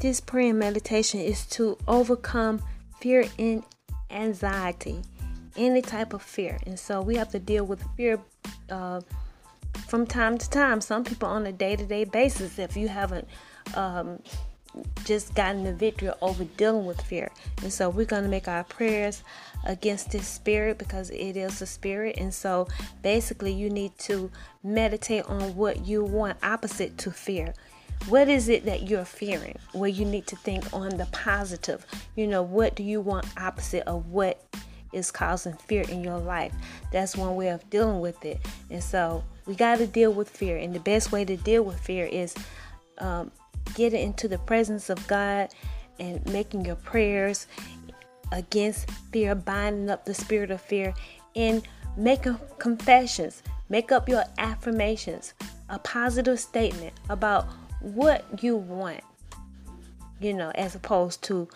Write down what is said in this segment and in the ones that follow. This prayer and meditation is to overcome fear and anxiety, any type of fear. And so we have to deal with fear from time to time. Some people on a day-to-day basis, if you haven't just gotten the victory over dealing with fear. And so we're going to make our prayers against this spirit because it is a spirit. And so basically you need to meditate on what you want opposite to fear. What is it that you're fearing? Well, you need to think on the positive. You know, what do you want opposite of what is causing fear in your life? That's one way of dealing with it. And so we got to deal with fear. And the best way to deal with fear is get into the presence of God and making your prayers against fear, binding up the spirit of fear, and making confessions. Make up your affirmations, a positive statement about what you want, you know, as opposed to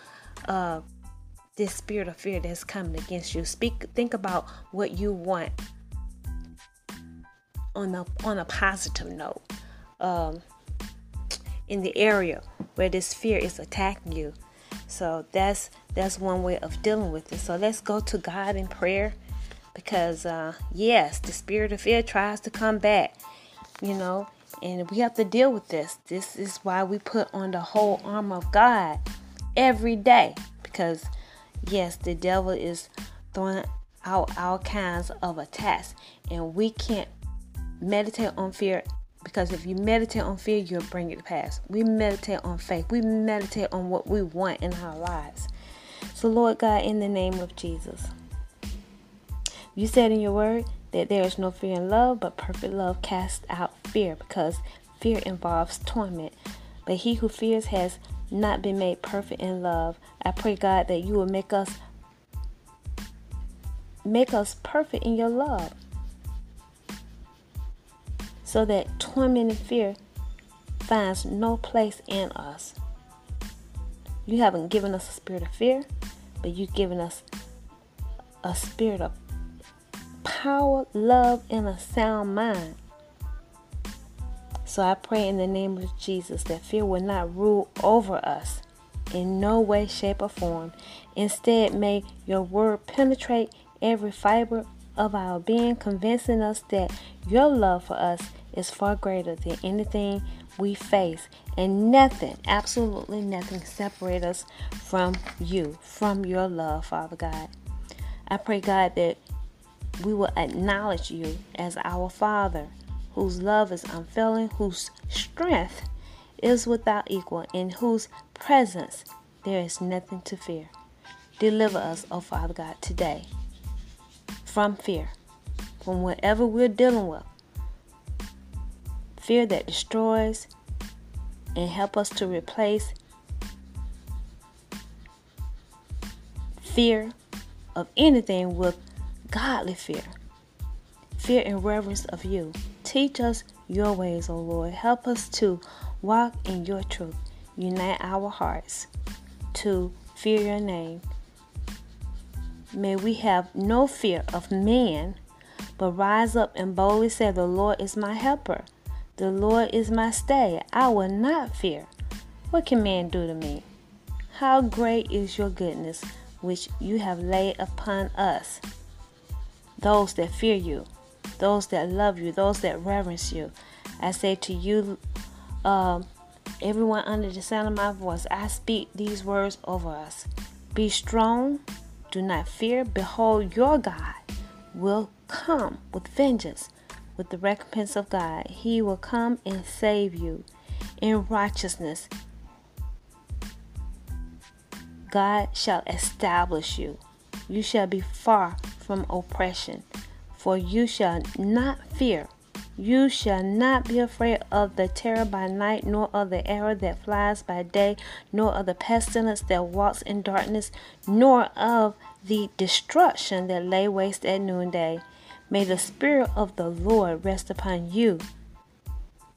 this spirit of fear that's coming against you. Think about what you want on a positive note, in the area where this fear is attacking you. So that's one way of dealing with it. So let's go to God in prayer, because yes, the spirit of fear tries to come back, you know. And we have to deal with this. This is why we put on the whole armor of God every day. Because, yes, the devil is throwing out all kinds of attacks. And we can't meditate on fear. Because if you meditate on fear, you'll bring it past. We meditate on faith. We meditate on what we want in our lives. So, Lord God, in the name of Jesus, you said in your word that there is no fear in love, but perfect love casts out fear, because fear involves torment. But he who fears has not been made perfect in love. I pray, God, that you will make us perfect in your love, so that torment and fear finds no place in us. You haven't given us a spirit of fear, but you've given us a spirit of power, love, and a sound mind. So I pray in the name of Jesus that fear will not rule over us in no way, shape, or form. Instead, may your word penetrate every fiber of our being, convincing us that your love for us is far greater than anything we face, and nothing, absolutely nothing, separates us from you, from your love, Father God. I pray, God, that we will acknowledge you as our Father, whose love is unfailing, whose strength is without equal, in whose presence there is nothing to fear. Deliver us, oh Father God, today from fear, from whatever we're dealing with, fear that destroys, and help us to replace fear of anything with godly fear and reverence of you. Teach us your ways, O Lord. Help us to walk in your truth. Unite our hearts to fear your name. May we have no fear of man, but rise up and boldly say, the Lord is my helper, the Lord is my stay. I will not fear. What can man do to me? How great is your goodness, which you have laid upon us, those that fear you, those that love you, those that reverence you. I say to you, everyone under the sound of my voice, I speak these words over us. Be strong. Do not fear. Behold, your God will come with vengeance, with the recompense of God. He will come and save you in righteousness. God shall establish you. You shall be far from oppression, for you shall not fear. You shall not be afraid of the terror by night, nor of the arrow that flies by day, nor of the pestilence that walks in darkness, nor of the destruction that lay waste at noonday. May the Spirit of the Lord rest upon you,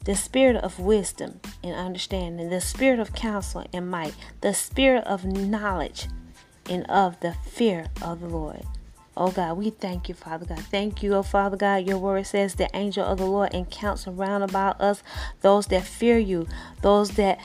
the Spirit of wisdom and understanding, the Spirit of counsel and might, the Spirit of knowledge and of the fear of the Lord. Oh God, we thank you, Father God. Thank you, oh Father God. Your word says the angel of the Lord encamps around about us, those that fear you, those that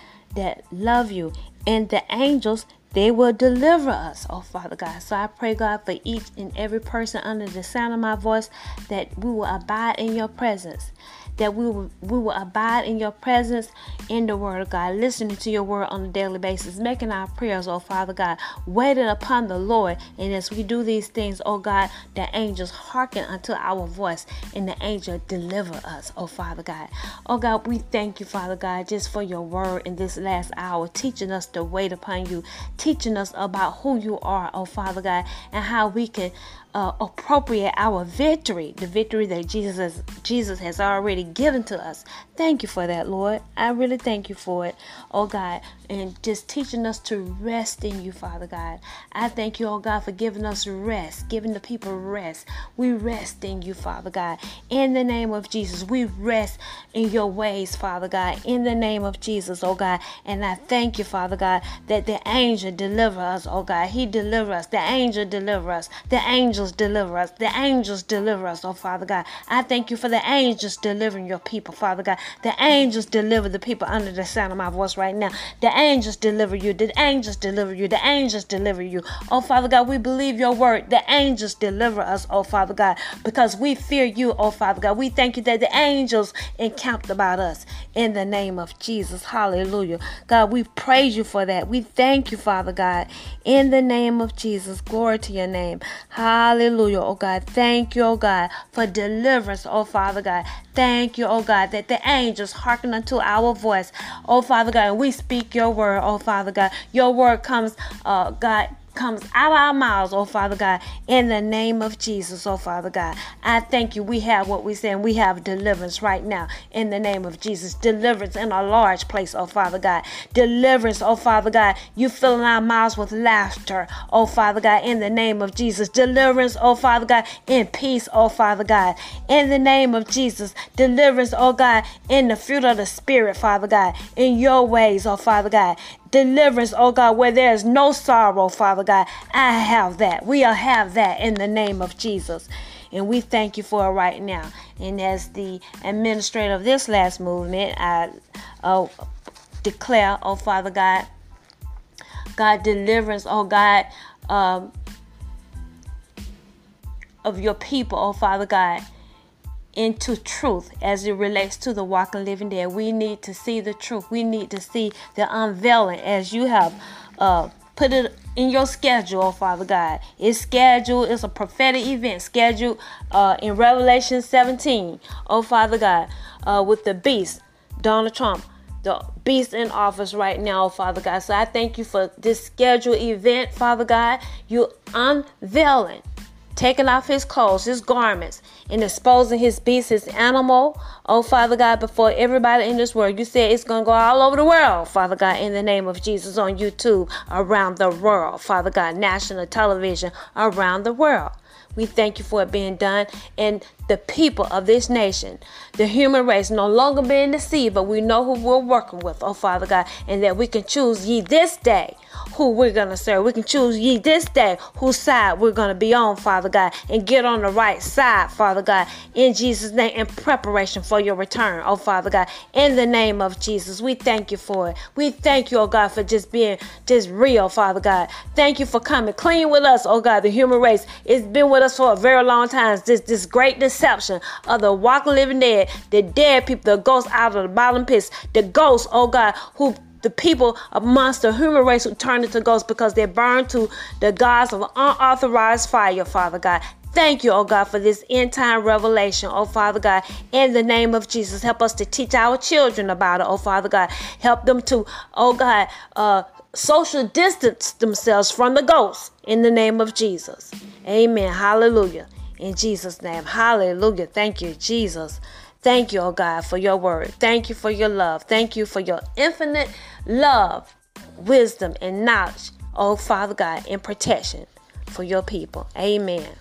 love you. And the angels, they will deliver us, oh Father God. So I pray, God, for each and every person under the sound of my voice, that we will abide in your presence. That we will abide in your presence in the word of God, listening to your word on a daily basis, making our prayers, oh Father God, waiting upon the Lord. And as we do these things, oh God, the angels hearken unto our voice, and the angel deliver us, oh Father God. Oh God, we thank you, Father God, just for your word in this last hour, teaching us to wait upon you, teaching us about who you are, oh Father God, and how we can appropriate our victory, the victory that Jesus has already given to us. Thank you for that, Lord. I really thank you for it, oh God, and just teaching us to rest in you, Father God. I thank you, oh God, for giving us rest, giving the people rest. We rest in you, Father God. In the name of Jesus, we rest in your ways, Father God. In the name of Jesus, oh God, and I thank you, Father God, that the angel deliver us, oh God. He deliver us. The angel deliver us. The angel deliver us. The angels deliver us, oh Father God. I thank you for the angels delivering your people, Father God. The angels deliver the people under the sound of my voice right now. The angels deliver you. The angels deliver you. The angels deliver you. Oh Father God, we believe your word. The angels deliver us, oh Father God, because we fear you, oh Father God. We thank you that the angels encamped about us in the name of Jesus. Hallelujah. God, we praise you for that. We thank you, Father God, in the name of Jesus. Glory to your name. Hallelujah, oh God. Thank you, oh God, for deliverance, oh Father God. Thank you, oh God, that the angels hearken unto our voice, oh Father God, and we speak your word, oh Father God. Your word comes, God, out of our mouths, oh Father God, in the name of Jesus, oh Father God. I thank you. We have what we say, and we have deliverance right now in the name of Jesus. Deliverance in a large place, oh Father God. Deliverance, oh Father God. You filling our mouths with laughter, oh Father God, in the name of Jesus. Deliverance, oh Father God, in peace, oh Father God, in the name of Jesus. Deliverance, oh God, in the fruit of the Spirit, Father God, in your ways, oh Father God. Deliverance, oh God, where there is no sorrow, Father God. I have that. We'll have that in the name of Jesus. And we thank you for it right now. And as the administrator of this last movement, I declare, oh Father God, God, deliverance, oh God, of your people, oh Father God, into truth as it relates to the walking living dead. We need to see the truth. We need to see the unveiling as you have put it in your schedule, oh Father God. It's scheduled. It's a prophetic event scheduled in Revelation 17, oh Father God, with the beast, Donald Trump, the beast in office right now, oh Father God. So I thank you for this scheduled event, Father God. You're unveiling, taking off his clothes, his garments, and exposing his beast, his animal, oh Father God, before everybody in this world. You said it's going to go all over the world, Father God, in the name of Jesus, on YouTube, around the world, Father God, national television, around the world. We thank you for it being done. And the people of this nation, the human race, no longer being deceived, but we know who we're working with, oh Father God, and that we can choose ye this day, who we're going to serve. We can choose ye this day whose side we're going to be on, Father God, and get on the right side, Father God, in Jesus' name, in preparation for your return, oh Father God, in the name of Jesus. We thank you for it. We thank you, oh God, for just being just real, Father God. Thank you for coming clean with us, oh God, the human race. It's been with us for a very long time. This great deception of the walking living dead, the dead people, the ghosts out of the bottom pits, the ghosts, oh God, who the people amongst the human race who turned into ghosts because they're burned to the gods of unauthorized fire, Father God. Thank you, oh God, for this end time revelation, oh Father God, in the name of Jesus. Help us to teach our children about it, oh Father God. Help them to, oh God, social distance themselves from the ghosts in the name of Jesus. Amen. Hallelujah. In Jesus' name. Hallelujah. Thank you, Jesus. Thank you, oh God, for your word. Thank you for your love. Thank you for your infinite love, wisdom, and knowledge, oh Father God, and protection for your people. Amen.